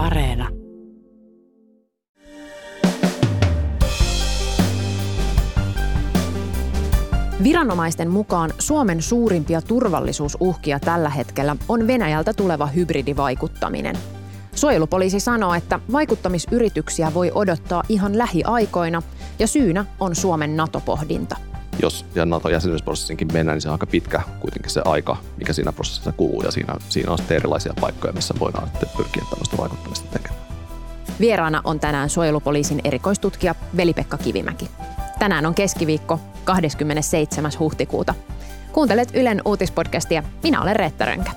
Areena. Viranomaisten mukaan Suomen suurimpia turvallisuusuhkia tällä hetkellä on Venäjältä tuleva hybridivaikuttaminen. Suojelupoliisi sanoo, että vaikuttamisyrityksiä voi odottaa ihan lähiaikoina ja syynä on Suomen Nato-pohdinta. Jos Nato-jäsenyysprosessinkin mennään, niin se on aika pitkä kuitenkin se aika, mikä siinä prosessissa kuluu, ja siinä on sitten erilaisia paikkoja, missä voidaan pyrkiä tällaista vaikuttamista tekemään. Vieraana on tänään Suojelupoliisin erikoistutkija Veli-Pekka Kivimäki. Tänään on keskiviikko 27. huhtikuuta. Kuuntelet Ylen uutispodcastia. Minä olen Reetta Rönkä.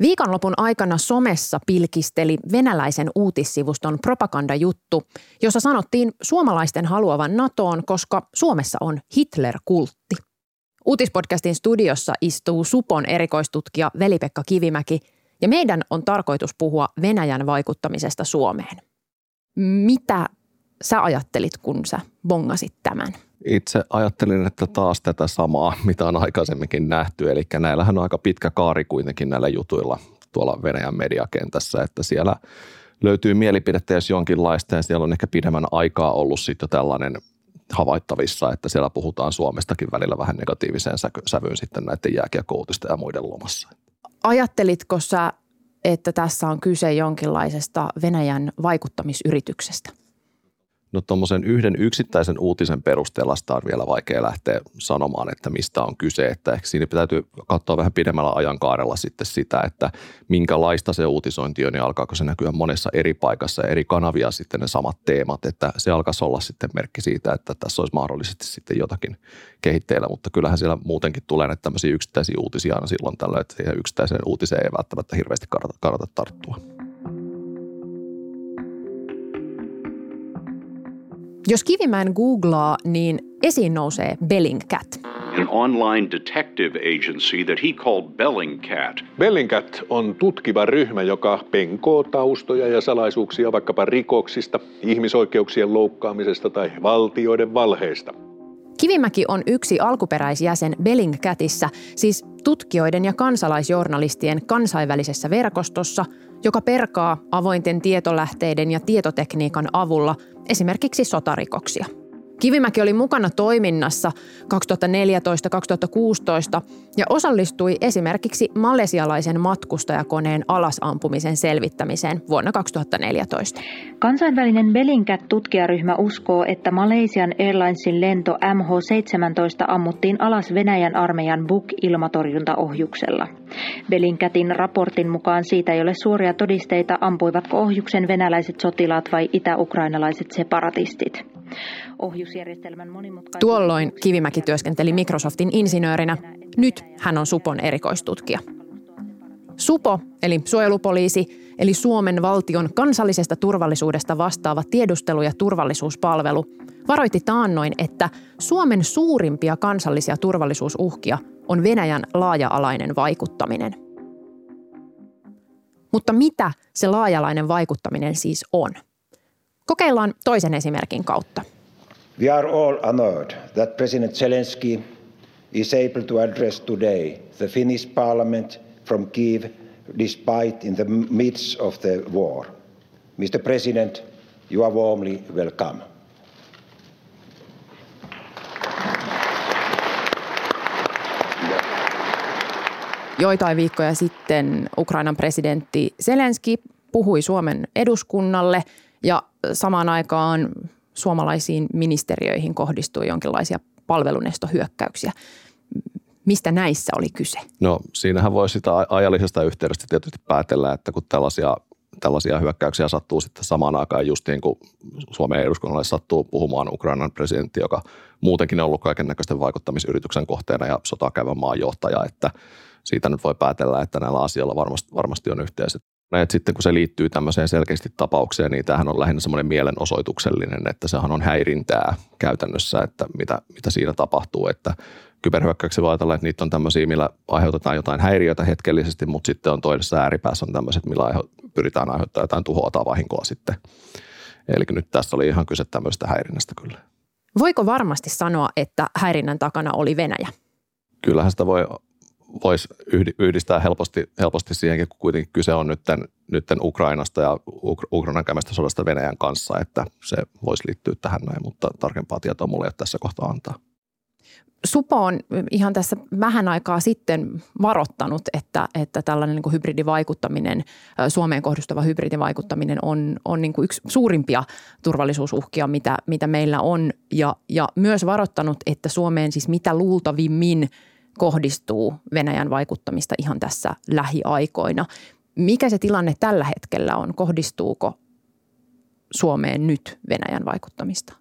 Viikonlopun aikana somessa pilkisteli venäläisen uutissivuston propagandajuttu, jossa sanottiin suomalaisten haluavan NATOon, koska Suomessa on Hitler-kultti. Uutispodcastin studiossa istuu Supon erikoistutkija Veli-Pekka Kivimäki ja meidän on tarkoitus puhua Venäjän vaikuttamisesta Suomeen. Mitä sä ajattelit, kun sä bongasit tämän? Itse ajattelin, että taas tätä samaa, mitä on aikaisemminkin nähty. Eli näillähän on aika pitkä kaari kuitenkin näillä jutuilla tuolla Venäjän mediakentässä, että siellä löytyy mielipidettä jos jonkinlaista ja siellä on ehkä pidemmän aikaa ollut sitten tällainen havaittavissa, että siellä puhutaan Suomestakin välillä vähän negatiiviseen sävyyn sitten näiden jääkiekouutisten ja muiden lomassa. Ajattelitko sä, että tässä on kyse jonkinlaisesta Venäjän vaikuttamisyrityksestä? No tuommoisen yhden yksittäisen uutisen perusteella sitä on vielä vaikea lähteä sanomaan, että mistä on kyse. Että ehkä siinä täytyy katsoa vähän pidemmällä ajankaarella sitten sitä, että minkälaista se uutisointi on ja alkaako se näkyä monessa eri paikassa ja eri kanavia sitten ne samat teemat. Että se alkaisi olla sitten merkki siitä, että tässä olisi mahdollisesti sitten jotakin kehitteillä, mutta kyllähän siellä muutenkin tulee näitä tämmöisiä yksittäisiä uutisia aina silloin tällöin, että siihen yksittäiseen uutiseen ei välttämättä hirveästi kannata tarttua. Jos Kivimäen googlaa, niin esiin nousee Bellingcat. An online detective agency that he called Bellingcat. Bellingcat on tutkiva ryhmä, joka penkoo taustoja ja salaisuuksia vaikkapa rikoksista, ihmisoikeuksien loukkaamisesta tai valtioiden valheista. Kivimäki on yksi alkuperäisjäsen Bellingcatissä, siis tutkijoiden ja kansalaisjournalistien kansainvälisessä verkostossa, joka perkaa avointen tietolähteiden ja tietotekniikan avulla esimerkiksi sotarikoksia. Kivimäki oli mukana toiminnassa 2014-2016 ja osallistui esimerkiksi malesialaisen matkustajakoneen alasampumisen selvittämiseen vuonna 2014. Kansainvälinen Bellingcat-tutkijaryhmä uskoo, että Malaysian Airlinesin lento MH17 ammuttiin alas Venäjän armeijan Buk-ilmatorjuntaohjuksella. Bellingcatin raportin mukaan siitä ei ole suoria todisteita, ampuivatko ohjuksen venäläiset sotilaat vai itä-ukrainalaiset separatistit. Tuolloin Kivimäki työskenteli Microsoftin insinöörinä. Nyt hän on Supon erikoistutkija. Supo, eli suojelupoliisi, eli Suomen valtion kansallisesta turvallisuudesta vastaava tiedustelu- ja turvallisuuspalvelu, varoitti taannoin, että Suomen suurimpia kansallisia turvallisuusuhkia on Venäjän laaja-alainen vaikuttaminen. Mutta mitä se laaja-alainen vaikuttaminen siis on? Kokeillaan toisen esimerkin kautta. We are all honored that President Zelensky is able to address today the Finnish parliament from Kiev despite in the midst of the war. Mr. President, you are warmly welcome. Joitain viikkoja sitten Ukrainan presidentti Zelensky puhui Suomen eduskunnalle ja samaan aikaan suomalaisiin ministeriöihin kohdistui jonkinlaisia palvelunestohyökkäyksiä. Mistä näissä oli kyse? No siinähän voi sitä ajallisesta yhteydestä tietysti päätellä, että kun tällaisia hyökkäyksiä sattuu sitten samaan aikaan just niin kuin Suomen eduskunnalle sattuu puhumaan Ukrainan presidentti, joka muutenkin on ollut kaikennäköisten vaikuttamisyrityksen kohteena ja sotaa käyvän maan johtaja, että siitä nyt voi päätellä, että näillä asioilla varmasti on yhteiset. Et sitten kun se liittyy tämmöiseen selkeästi tapaukseen, niin tämähän on lähinnä semmoinen mielenosoituksellinen, että sehän on häirintää käytännössä, että mitä siinä tapahtuu. Että kyberhyökkäyksiä voi ajatella, että niitä on tämmöisiä, millä aiheutetaan jotain häiriötä hetkellisesti, mutta sitten on toisessa ääripäässä on tämmöiset, millä pyritään aiheuttamaan jotain tuhoa tai vahinkoa sitten Eli nyt tässä oli ihan kyse tämmöistä häirinnästä kyllä. Voiko varmasti sanoa, että häirinnän takana oli Venäjä? Kyllähän sitä voisi yhdistää helposti siihenkin, kun kuitenkin kyse on nytten Ukrainasta ja Ukrainan käymästä sodasta Venäjän kanssa, että se voisi liittyä tähän näin, mutta tarkempaa tietoa mulle ei ole tässä kohtaa antaa. Supo on ihan tässä vähän aikaa sitten varottanut, että tällainen niin kuin hybridivaikuttaminen, Suomeen kohdistuva hybridivaikuttaminen on niin kuin yksi suurimpia turvallisuusuhkia, mitä meillä on. Ja myös varottanut, että Suomeen siis mitä luultavimmin kohdistuu Venäjän vaikuttamista ihan tässä lähiaikoina. Mikä se tilanne tällä hetkellä on? Kohdistuuko Suomeen nyt Venäjän vaikuttamista?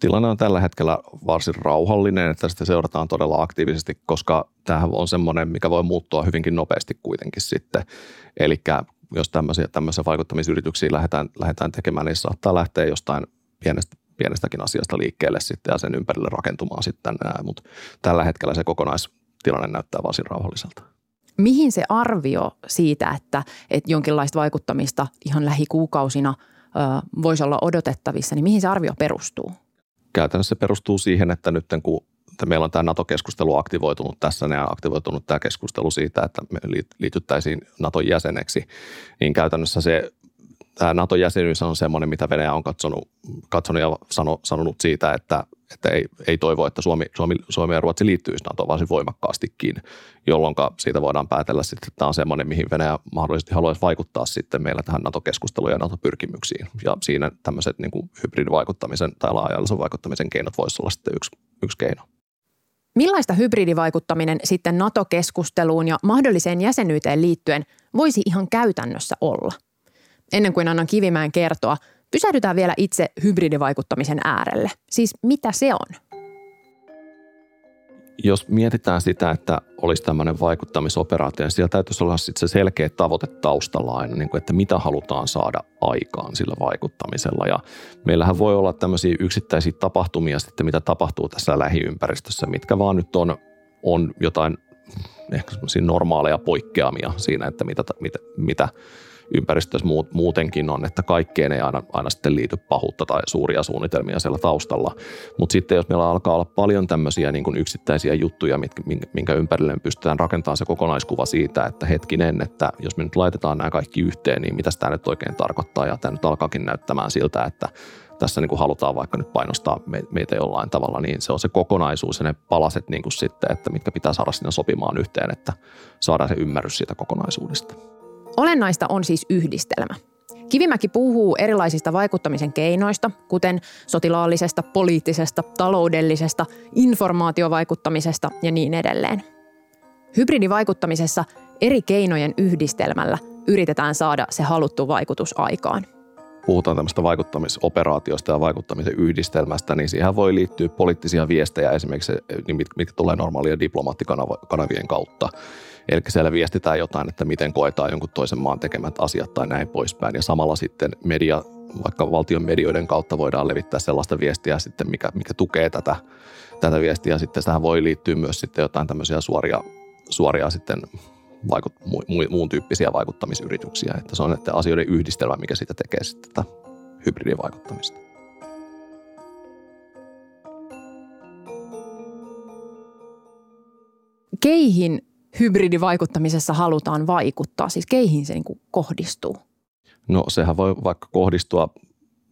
Tilanne on tällä hetkellä varsin rauhallinen, että sitä seurataan todella aktiivisesti, koska tämähän on semmoinen, mikä voi muuttua hyvinkin nopeasti kuitenkin sitten. Eli jos tämmöisiä vaikuttamisyrityksiä lähdetään tekemään, niin saattaa lähteä jostain pienestäkin asiasta liikkeelle sitten ja sen ympärille rakentumaan sitten. Mutta tällä hetkellä se kokonaistilanne näyttää varsin rauhalliselta. Mihin se arvio siitä, että jonkinlaista vaikuttamista ihan lähikuukausina voisi olla odotettavissa, niin mihin se arvio perustuu? Käytännössä se perustuu siihen, että nyt kun meillä on tämä NATO-keskustelu aktivoitunut tässä ja aktivoitunut tämä keskustelu siitä, että me liityttäisiin Naton jäseneksi, niin käytännössä tämä NATO-jäsenyys on semmoinen, mitä Venäjä on katsonut ja sanonut siitä, että ei toivo, että Suomi ja Ruotsi liittyisi Natoon varsin voimakkaastikin, jolloin siitä voidaan päätellä sitten, että tämä on semmoinen, mihin Venäjä mahdollisesti haluaisi vaikuttaa sitten meillä tähän NATO-keskusteluun ja NATO-pyrkimyksiin. Ja siinä tämmöiset niin kuin hybridivaikuttamisen tai laaja-alaisen vaikuttamisen keinot voisi olla sitten yksi keino. Millaista hybridivaikuttaminen sitten NATO-keskusteluun ja mahdolliseen jäsenyyteen liittyen voisi ihan käytännössä olla? Ennen kuin annan Kivimäen kertoa, pysähdytään vielä itse hybridivaikuttamisen äärelle. Siis mitä se on? Jos mietitään sitä, että olisi tämmöinen vaikuttamisoperaatio, niin siellä täytyisi olla sitten se selkeä tavoite taustalla aina, niin kuin, että mitä halutaan saada aikaan sillä vaikuttamisella. Ja meillähän voi olla tämmöisiä yksittäisiä tapahtumia sitten, mitä tapahtuu tässä lähiympäristössä, mitkä vaan nyt on jotain ehkä semmoisia normaaleja poikkeamia siinä, että mitä ympäristössä muutenkin on, että kaikkeen ei aina sitten liity pahuutta tai suuria suunnitelmia siellä taustalla. Mutta sitten jos meillä alkaa olla paljon tämmöisiä niin kuin yksittäisiä juttuja, minkä ympärille pystytään rakentamaan se kokonaiskuva siitä, että hetkinen, että jos me nyt laitetaan nämä kaikki yhteen, niin mitä tämä nyt oikein tarkoittaa ja tämä nyt alkaakin näyttämään siltä, että tässä niin kuin halutaan vaikka nyt painostaa meitä jollain tavalla, niin se on se kokonaisuus ja ne palaset niin kuin sitten, että mitkä pitää saada sinne sopimaan yhteen, että saadaan se ymmärrys siitä kokonaisuudesta. Olennaista on siis yhdistelmä. Kivimäki puhuu erilaisista vaikuttamisen keinoista, kuten sotilaallisesta, poliittisesta, taloudellisesta, informaatiovaikuttamisesta ja niin edelleen. Hybridivaikuttamisessa eri keinojen yhdistelmällä yritetään saada se haluttu vaikutus aikaan. Puhutaan tämmöistä vaikuttamisoperaatiosta ja vaikuttamisen yhdistelmästä, niin siihen voi liittyä poliittisia viestejä esimerkiksi, mitkä tulee normaalia diplomaattikanavien kautta. Eli siellä viestitään jotain, että miten koetaan jonkun toisen maan tekemät asiat tai näin poispäin. Ja samalla sitten media, vaikka valtion medioiden kautta voidaan levittää sellaista viestiä sitten, mikä tukee tätä viestiä. Sitten tähän voi liittyä myös sitten jotain tämmöisiä suoria sitten muun tyyppisiä vaikuttamisyrityksiä. Että se on että asioiden yhdistelmä, mikä siitä tekee sitten tätä hybridivaikuttamista. Keihin hybridivaikuttamisessa halutaan vaikuttaa? Siis keihin se niin kuin kohdistuu? No sehän voi vaikka kohdistua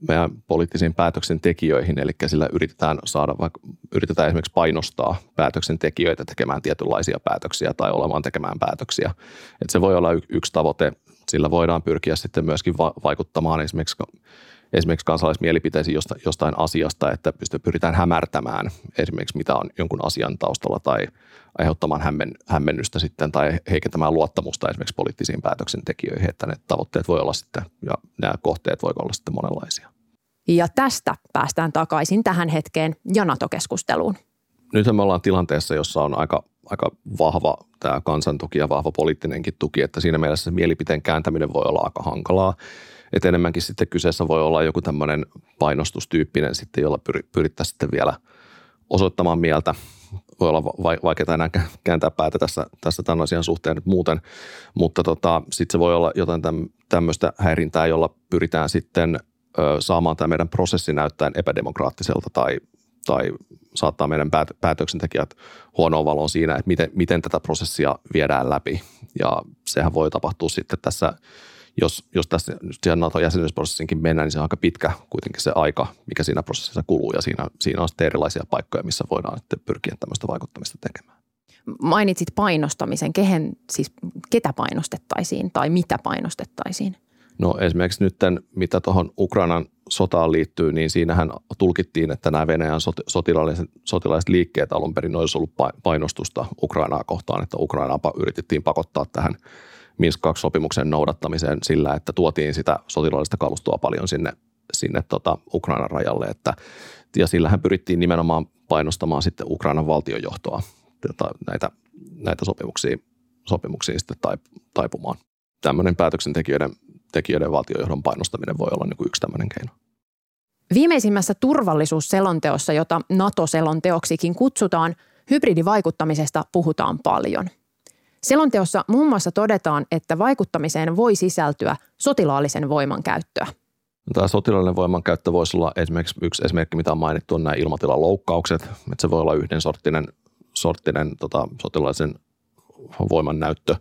meidän poliittisiin päätöksentekijöihin, eli sillä yritetään esimerkiksi painostaa päätöksentekijöitä tekemään tietynlaisia päätöksiä tai olemaan tekemään päätöksiä. Et se voi olla yksi tavoite. Sillä voidaan pyrkiä sitten myöskin vaikuttamaan esimerkiksi kansalaismielipiteisiin jostain asiasta, että pyritään hämärtämään esimerkiksi mitä on jonkun asian taustalla tai aiheuttamaan hämmennystä sitten tai heikentämään luottamusta esimerkiksi poliittisiin päätöksentekijöihin, että ne tavoitteet voi olla sitten ja nämä kohteet voi olla sitten monenlaisia. Ja tästä päästään takaisin tähän hetkeen ja NATO-keskusteluun. Nyt me ollaan tilanteessa, jossa on aika vahva tämä kansantuki ja vahva poliittinenkin tuki, että siinä mielessä mielipiteen kääntäminen voi olla aika hankalaa. Että enemmänkin sitten kyseessä voi olla joku tämmöinen painostustyyppinen sitten, jolla pyrittäisiin sitten vielä osoittamaan mieltä. Voi olla vaikeaa enää kääntää päätä tässä tämän asian suhteen nyt muuten, mutta sitten se voi olla jotain tämmöistä häirintää, jolla pyritään sitten saamaan tämä meidän prosessi näyttäen epädemokraattiselta tai saattaa meidän päätöksentekijät huonoon valoon siinä, että miten tätä prosessia viedään läpi. Ja sehän voi tapahtua sitten tässä, jos tässä siihen NATO-jäsenyysprosessinkin mennään, niin se on aika pitkä kuitenkin se aika, mikä siinä prosessissa kuluu. Ja siinä on sitten erilaisia paikkoja, missä voidaan sitten pyrkiä tämmöistä vaikuttamista tekemään. Mainitsit painostamisen. Ketä painostettaisiin tai mitä painostettaisiin? No esimerkiksi nyt, mitä tuohon Ukrainan sotaan liittyy, niin siinähän tulkittiin, että nämä Venäjän sotilaalliset liikkeet alun perin olisi ollut painostusta Ukrainaa kohtaan, että Ukrainaa yritettiin pakottaa tähän Minsk 2-sopimuksen noudattamiseen sillä, että tuotiin sitä sotilaallista kalustoa paljon sinne Ukrainan rajalle. Ja sillähän pyrittiin nimenomaan painostamaan sitten Ukrainan valtionjohtoa näitä sopimuksia sitten taipumaan. Tämmöinen päätöksentekijöiden valtiojohdon painostaminen voi olla niin kuin yksi tämmöinen keino. Viimeisimmässä turvallisuusselonteossa, jota NATO-selonteoksikin kutsutaan, hybridivaikuttamisesta puhutaan paljon. Selonteossa muun muassa todetaan, että vaikuttamiseen voi sisältyä sotilaallisen voiman käyttöä. Tämä sotilaallinen voimankäyttö voisi olla esimerkiksi yksi esimerkki, mitä on mainittu, on nämä ilmatilaloukkaukset. Että se voi olla yhden sorttinen sotilaallisen voiman näyttö.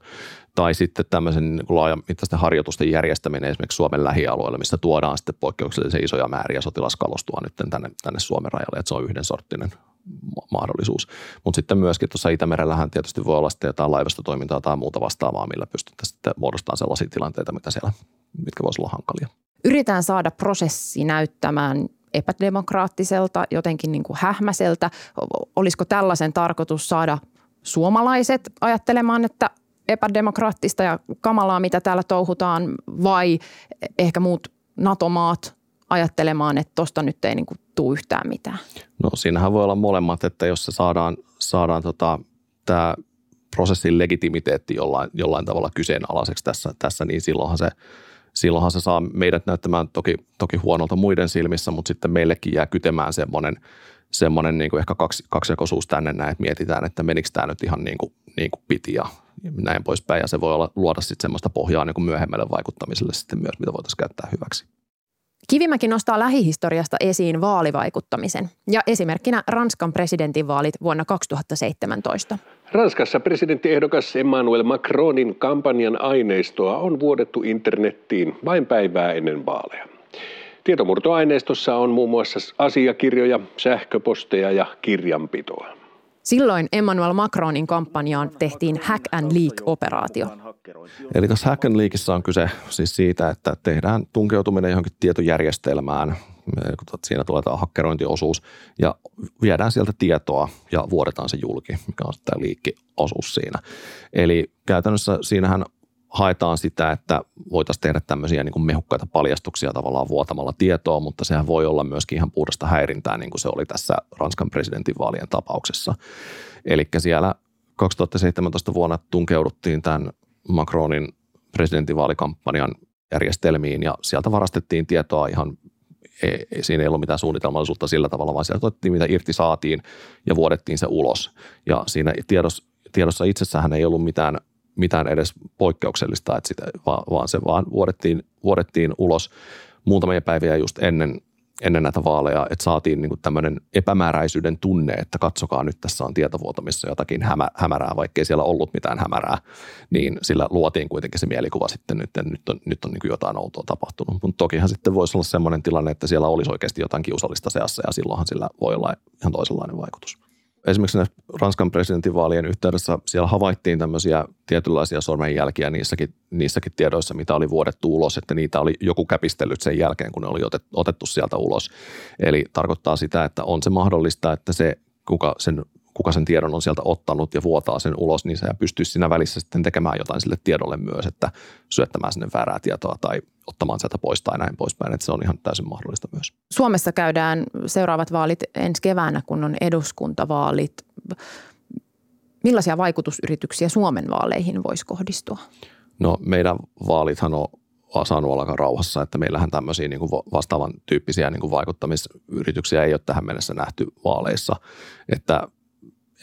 Tai sitten tämmöisen niin laajamittaisten harjoitusten järjestäminen esimerkiksi Suomen lähialueelle, missä tuodaan sitten poikkeuksellisen isoja määriä sotilaskalustoa nyt tänne Suomen rajalle, että se on yhden sorttinen mahdollisuus. Mutta sitten myöskin tuossa Itämerellähän tietysti voi olla sitten jotain laivastotoimintaa tai muuta vastaavaa, millä pystyttäisiin sitten muodostamaan sellaisia tilanteita, mitkä voisivat olla hankalia. Yritetään saada prosessi näyttämään epädemokraattiselta, jotenkin niin kuin hähmäseltä. Olisiko tällaisen tarkoitus saada suomalaiset ajattelemaan, että epädemokraattista ja kamalaa, mitä täällä touhutaan, vai ehkä muut NATO-maat ajattelemaan, että tuosta nyt ei niinku tule yhtään mitään? No siinähän voi olla molemmat, että jos se saadaan tämä prosessin legitimiteetti jollain tavalla kyseenalaiseksi tässä niin silloinhan se saa meidät näyttämään toki huonolta muiden silmissä, mutta sitten meillekin jää kytemään semmoinen niin kuin ehkä kaksijakoisuus tänne näin, että mietitään, että menikö tämä nyt ihan niin kuin piti ja näin poispäin. Ja se voi luoda sitten semmoista pohjaa niin kuin myöhemmälle vaikuttamiselle sitten myös, mitä voitaisiin käyttää hyväksi. Kivimäki nostaa lähihistoriasta esiin vaalivaikuttamisen ja esimerkkinä Ranskan presidentinvaalit vuonna 2017. Ranskassa presidenttiehdokas Emmanuel Macronin kampanjan aineistoa on vuodettu internettiin vain päivää ennen vaaleja. Tietomurtoaineistossa on muun muassa asiakirjoja, sähköposteja ja kirjanpitoa. Silloin Emmanuel Macronin kampanjaan tehtiin Hack and Leak-operaatio. Eli tässä Hack and Leakissä on kyse siis siitä, että tehdään tunkeutuminen johonkin tietojärjestelmään. Siinä tulee tämä hakkerointiosuus ja viedään sieltä tietoa ja vuodetaan se julki, mikä on tämä liikkiosuus siinä. Eli käytännössä siinähän haetaan sitä, että voitaisiin tehdä tämmöisiä niin kuin mehukkaita paljastuksia tavallaan vuotamalla tietoa, mutta sehän voi olla myöskin ihan puhdasta häirintää, niin kuin se oli tässä Ranskan presidentinvaalien tapauksessa. Eli siellä 2017 vuonna tunkeuduttiin tämän Macronin presidentinvaalikampanjan järjestelmiin ja sieltä varastettiin tietoa ihan, siinä ei ollut mitään suunnitelmallisuutta sillä tavalla, vaan sieltä otettiin mitä irti saatiin ja vuodettiin se ulos. Ja siinä tiedossa itsessään ei ollut mitään edes poikkeuksellista, että sitä, vaan se vaan vuodettiin ulos muutamia päiviä just ennen näitä vaaleja, että saatiin niin kuin tämmöinen epämääräisyyden tunne, että katsokaa nyt tässä on tietovuotamissa jotakin hämärää, vaikkei siellä ollut mitään hämärää, niin sillä luotiin kuitenkin se mielikuva sitten, että nyt on niin kuin jotain outoa tapahtunut. Mutta tokihan sitten voisi olla semmoinen tilanne, että siellä olisi oikeasti jotain kiusallista seassa ja silloinhan sillä voi olla ihan toisenlainen vaikutus. Esimerkiksi Ranskan presidentinvaalien yhteydessä siellä havaittiin tämmöisiä tietynlaisia sormenjälkiä niissäkin tiedoissa, mitä oli vuodettu ulos, että niitä oli joku käpistellyt sen jälkeen, kun ne oli otettu sieltä ulos. Eli tarkoittaa sitä, että on se mahdollista, että se, kuka sen tiedon on sieltä ottanut ja vuotaa sen ulos, niin se pystyisi siinä välissä sitten tekemään jotain sille tiedolle myös, että syöttämään sinne väärää tietoa tai ottamaan sieltä pois tai näin poispäin, että se on ihan täysin mahdollista myös. Suomessa käydään seuraavat vaalit ensi keväänä, kun on eduskuntavaalit. Millaisia vaikutusyrityksiä Suomen vaaleihin voisi kohdistua? No meidän vaalithan on saanut olla rauhassa, että meillähän tämmöisiä niin kuin vastaavan tyyppisiä niin kuin vaikuttamisyrityksiä ei ole tähän mennessä nähty vaaleissa, että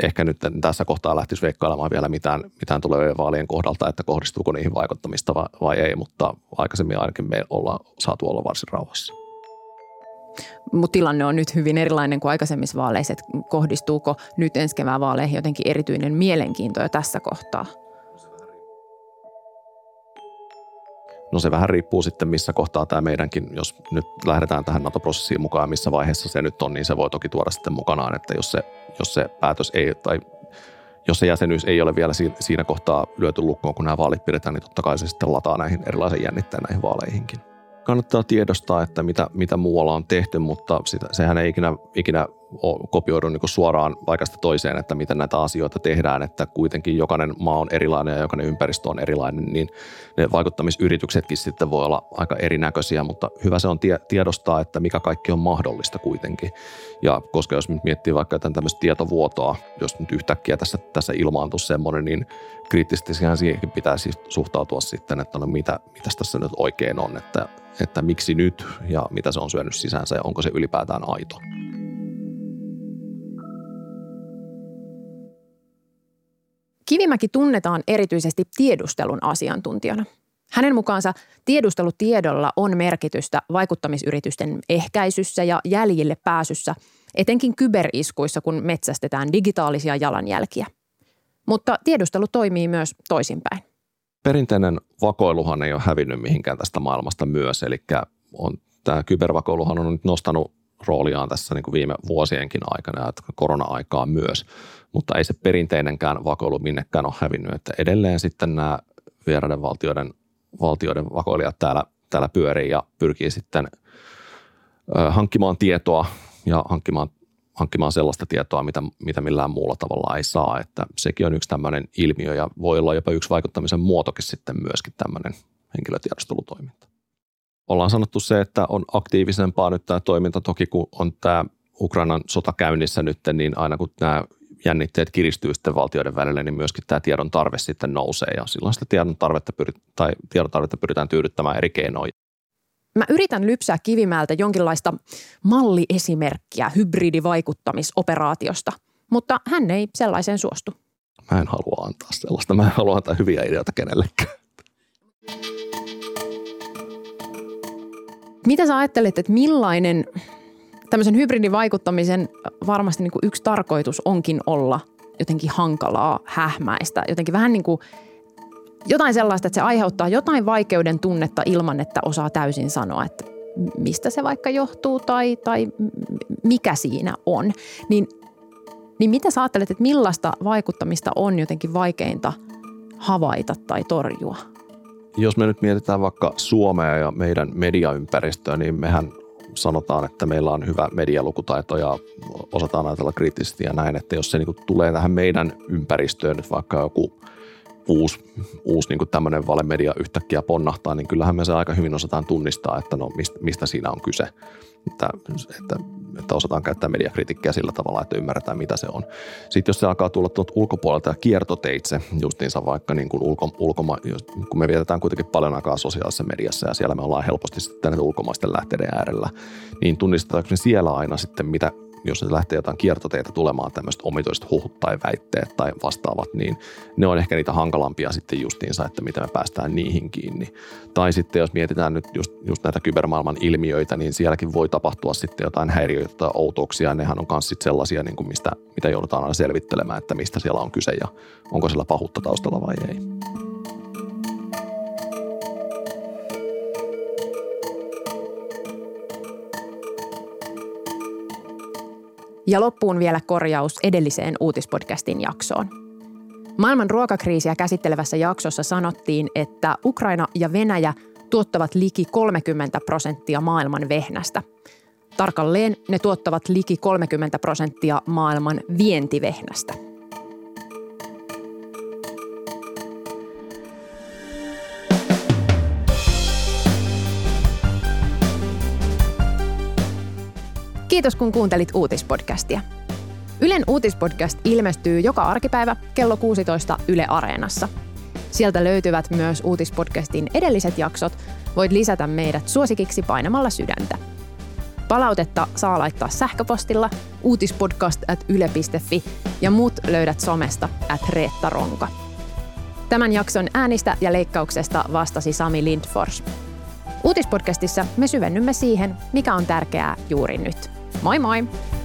ehkä nyt tässä kohtaa lähtisi veikkailemaan vielä mitään tulevien vaalien kohdalta, että kohdistuuko niihin vaikuttamista vai ei, mutta aikaisemmin ainakin me ollaan saatu olla varsin rauhassa. Mutta tilanne on nyt hyvin erilainen kuin aikaisemmissa vaaleissa, että kohdistuuko nyt ensi kevään vaaleihin jotenkin erityinen mielenkiinto jo tässä kohtaa? No se vähän riippuu sitten missä kohtaa tämä meidänkin, jos nyt lähdetään tähän NATO-prosessiin mukaan, missä vaiheessa se nyt on, niin se voi toki tuoda sitten mukanaan, että jos se päätös ei tai jos se jäsenyys ei ole vielä siinä kohtaa lyöty lukkoon, kun nämä vaalit pidetään, niin totta kai se sitten lataa näihin erilaisiin jännitteisiin näihin vaaleihinkin. Kannattaa tiedostaa, että mitä muualla on tehty, mutta sehän ei ikinä kopioidu niin kuin suoraan paikasta toiseen, että miten näitä asioita tehdään, että kuitenkin jokainen maa on erilainen ja jokainen ympäristö on erilainen, niin ne vaikuttamisyrityksetkin sitten voi olla aika erinäköisiä, mutta hyvä se on tiedostaa, että mikä kaikki on mahdollista kuitenkin. Ja koska jos nyt miettii vaikka jotain tämmöistä tietovuotoa, jos nyt yhtäkkiä tässä ilmaantuu semmoinen, niin kriittisesti siihenkin pitää siis suhtautua sitten, että no mitäs tässä nyt oikein on, että miksi nyt ja mitä se on syönyt sisäänsä ja onko se ylipäätään aito. Kivimäki tunnetaan erityisesti tiedustelun asiantuntijana. Hänen mukaansa tiedustelutiedolla on merkitystä vaikuttamisyritysten ehkäisyssä ja jäljille pääsyssä, etenkin kyberiskuissa, kun metsästetään digitaalisia jalanjälkiä. Mutta tiedustelu toimii myös toisinpäin. Perinteinen vakoiluhan ei ole hävinnyt mihinkään tästä maailmasta myös, eli tämä kybervakoiluhan on nyt nostanut rooliaan tässä niin kuin viime vuosienkin aikana, että korona-aikaa myös, mutta ei se perinteinenkään vakoilu minnekään ole hävinnyt, että edelleen sitten nämä vieraiden valtioiden vakoilijat täällä pyörii ja pyrkii sitten hankkimaan tietoa ja hankkimaan sellaista tietoa, mitä millään muulla tavalla ei saa, että sekin on yksi tämmöinen ilmiö ja voi olla jopa yksi vaikuttamisen muotokin sitten myöskin tämmöinen henkilötiedustelutoiminta. Ollaan sanottu se, että on aktiivisempaa nyt tämä toiminta, toki kun on tämä Ukrainan sota käynnissä nyt, niin aina kun nämä jännitteet kiristyy sitten valtioiden välillä, niin myöskin tämä tiedon tarve sitten nousee ja silloin sitä tiedon tarvetta pyritään tyydyttämään eri keinoin. Mä yritän lypsää Kivimäeltä jonkinlaista malliesimerkkiä hybridivaikuttamisoperaatiosta, mutta hän ei sellaiseen suostu. Mä en halua antaa sellaista, mä en halua antaa hyviä ideoita kenellekään. Mitä sä ajattelet, että millainen tämmöisen hybridivaikuttamisen varmasti niin kuin yksi tarkoitus onkin olla jotenkin hankalaa, hähmäistä, jotenkin vähän niin kuin jotain sellaista, että se aiheuttaa jotain vaikeuden tunnetta ilman, että osaa täysin sanoa, että mistä se vaikka johtuu tai mikä siinä on. Niin mitä sä ajattelet, että millaista vaikuttamista on jotenkin vaikeinta havaita tai torjua? Jos me nyt mietitään vaikka Suomea ja meidän mediaympäristöä, niin mehän sanotaan, että meillä on hyvä medialukutaito ja osataan ajatella kriittisesti ja näin, että jos se niin kuin tulee tähän meidän ympäristöön nyt vaikka joku uusi niin kuin tämmöinen valemedia yhtäkkiä ponnahtaa, niin kyllähän me se aika hyvin osataan tunnistaa, että no mistä siinä on kyse, että osataan käyttää mediakritiikkiä sillä tavalla, että ymmärretään mitä se on. Sitten jos se alkaa tulla tuolta ulkopuolelta ja kiertoteitse justiinsa vaikka niin kuin kun me vietetään kuitenkin paljon aikaa sosiaalisessa mediassa ja siellä me ollaan helposti sitten ulkomaisten lähteiden äärellä, niin tunnistetaanko me siellä aina sitten mitä, jos ne lähtee jotain kiertoteitä tulemaan, tämmöiset omitoiset huhut tai väitteet tai vastaavat, niin ne on ehkä niitä hankalampia sitten justiinsa, että miten me päästään niihin kiinni. Tai sitten jos mietitään nyt just näitä kybermaailman ilmiöitä, niin sielläkin voi tapahtua sitten jotain häiriöitä tai outouksia. Nehän on myös sitten sellaisia, niin kuin mitä joudutaan aina selvittelemään, että mistä siellä on kyse ja onko siellä pahuutta taustalla vai ei. Ja loppuun vielä korjaus edelliseen uutispodcastin jaksoon. Maailman ruokakriisiä käsittelevässä jaksossa sanottiin, että Ukraina ja Venäjä tuottavat liki 30% maailman vehnästä. Tarkalleen ne tuottavat liki 30% maailman vientivehnästä. Kiitos kun kuuntelit uutispodcastia. Ylen uutispodcast ilmestyy joka arkipäivä kello 16 Yle Areenassa. Sieltä löytyvät myös uutispodcastin edelliset jaksot. Voit lisätä meidät suosikiksi painamalla sydäntä. Palautetta saa laittaa sähköpostilla uutispodcast@yle.fi ja muut löydät somesta @Reetta Ronka. Tämän jakson äänistä ja leikkauksesta vastasi Sami Lindfors. Uutispodcastissa me syvennymme siihen, mikä on tärkeää juuri nyt. Moi moi!